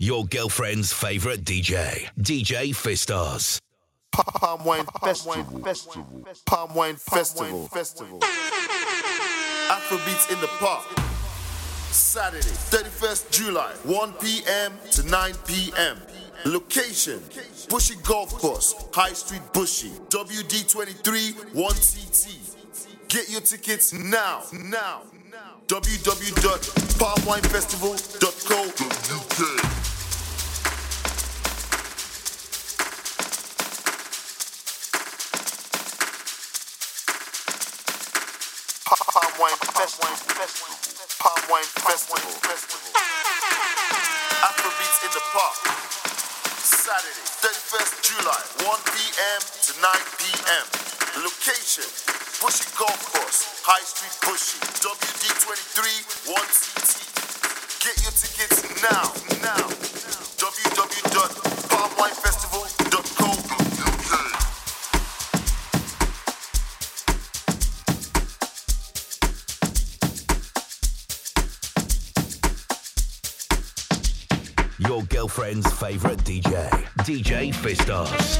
Your girlfriend's favorite DJ, DJ Fistaz. Palm Wine Festival. Palm Wine Festival. Afrobeats in the Park. Saturday, 31st July, 1 p.m. to 9 p.m. Location, Bushey Golf Course, High Street, Bushey. WD23 1CT. Get your tickets now. www.palmwinefestival.co.uk. Palm Wine Festival. Afrobeats in the Park. Saturday, 31st July, 1 p.m. to 9 p.m. Location, Bushey Golf Course, High Street, Bushey. WD23 1CT. Get your tickets now. www.palmwinefestival.co.uk. Your girlfriend's favorite DJ, DJ Fistaz.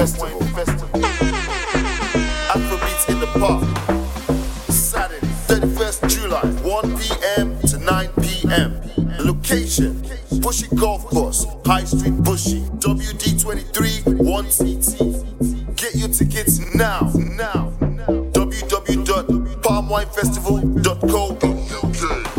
Festival. Afrobeats in the Park. Saturday, 31st July, 1 p.m. to 9 p.m. Location, Bushey Golf Course, High Street, Bushey. WD23 1CT. Get your tickets now. www.palmwinefestival.co.uk.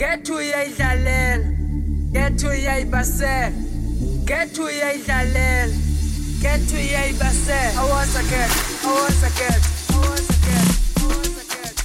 Get to yay dalel, get to yay basse, get to yay dalel, get to yay basse. I was a cat, I was a cat, I was a cat, I was a cat,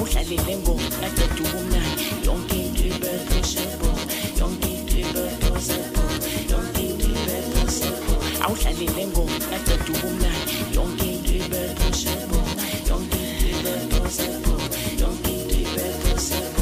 awuhlale lembo nathi umnandi yonke into ibethu sepho yonke into ibethu sepho yonke into ibethu sepho awuhlale lembo nathi umnandi yonke into ibethu sepho yonke into ibethu sepho yonke into ibethu sepho.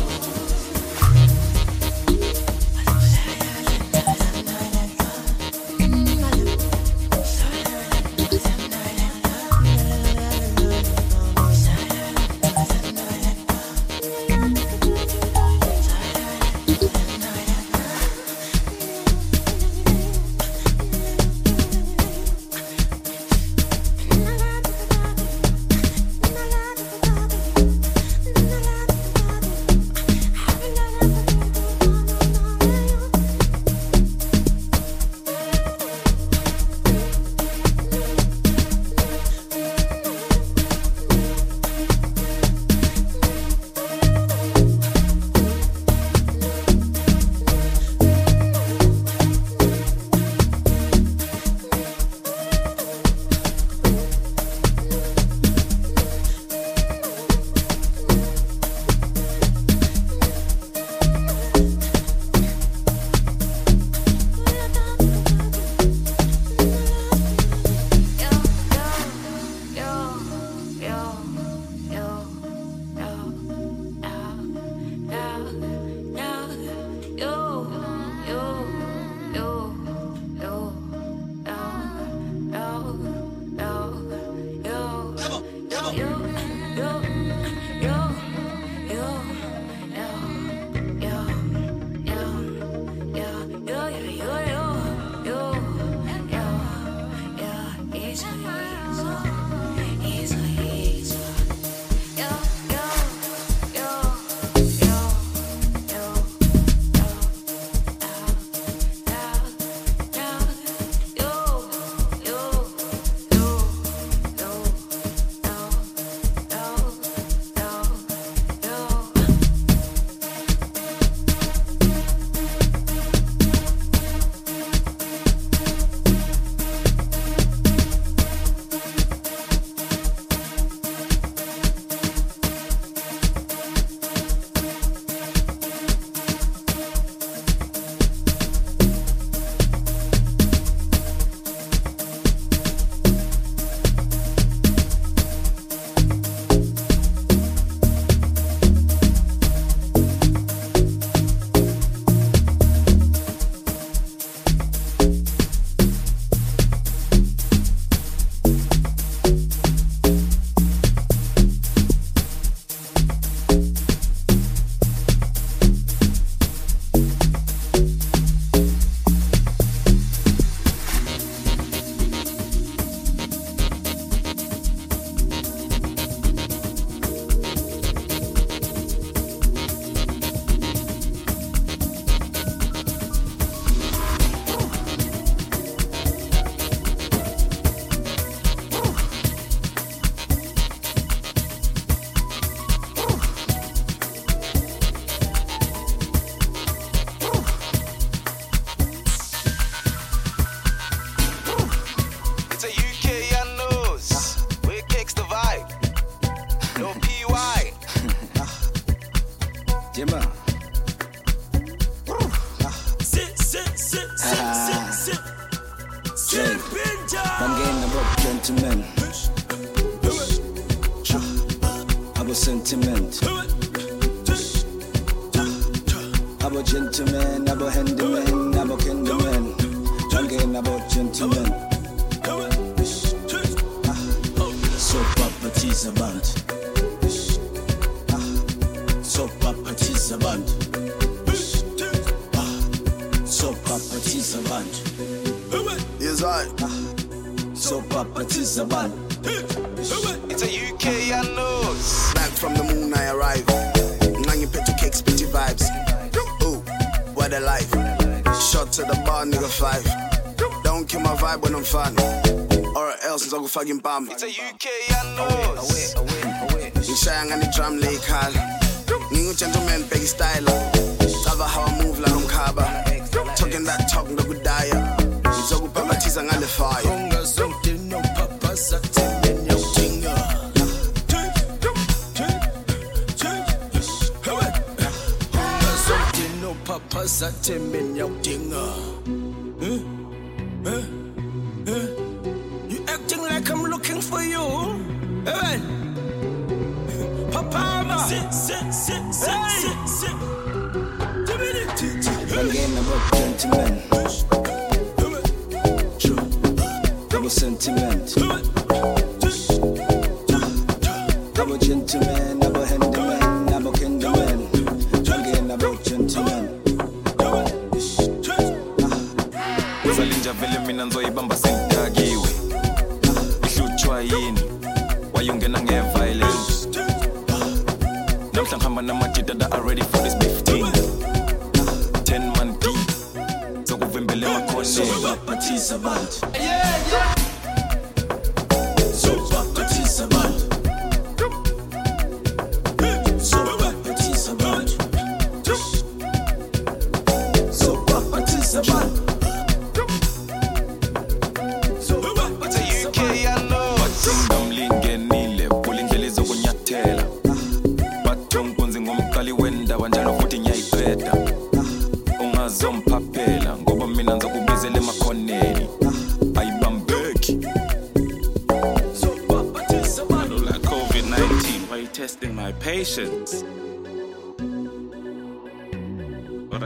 Fucking palm. It's a UK and nose. Away. In Shang and the drum lake hall. New gentleman, big style. Tava how I move like I'm Kaba. Talking that talk, no good diet. It's all Papa Tis and the fire. No Papa Satin, no Tinga. sợ trên bên nhau chỉ ngờ. You acting like I'm looking for you. Hey, Papa, sit. Sentiment. I'm a gentleman, I'm a handyman, I'm a candleman. Again, I'm a gentleman. Uzalinja vile mina nzo ibamba sindagiwe. Ihlutshwa yini, wayungena nge violence. Namhla ngihamba namajidada are ready for this 15. 10 man deep. Zokuvimbele makhosi. Bapatisa abantu. Yeah. Patience. All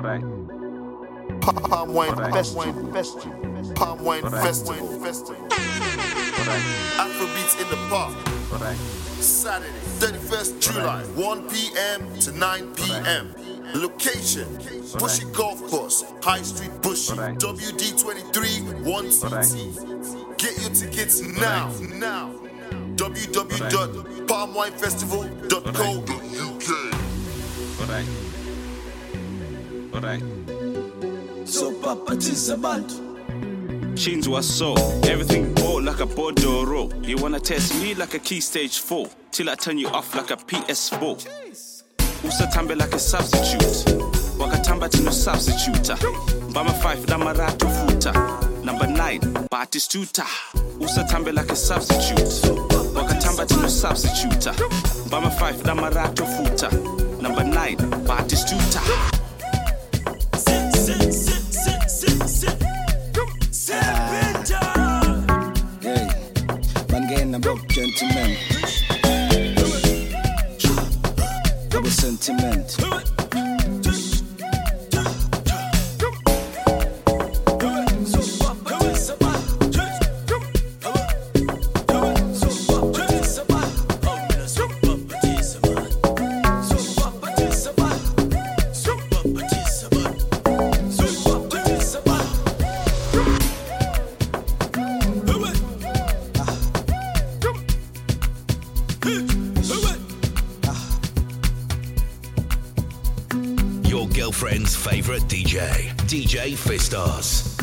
right. Palm Wine Festival. Palm Wine Festival. Afrobeats in the park. All right. Saturday, 31st July, 1 p.m. to 9 p.m. Location, Bushey Golf Course, High Street Bushey, WD23 1CT. Get your tickets now. www.palmwinefestival.co.uk. Alright. So Papa Tisabantu. Chains were so, everything bought like a Bordoro. You wanna test me like a key stage 4, till I turn you off like a PS4. Usatambe like a substitute, wakatamba tino substituta. Bama 5 na marato futa, number 9 Batistuta. Usatambe like a substitute, wakatamba tino substituta. Bama 5 na marato futa, number 9 Batistuta. Hey, Bangay na broke gentleman. Sentiment. Your girlfriend's favorite DJ Fistaz.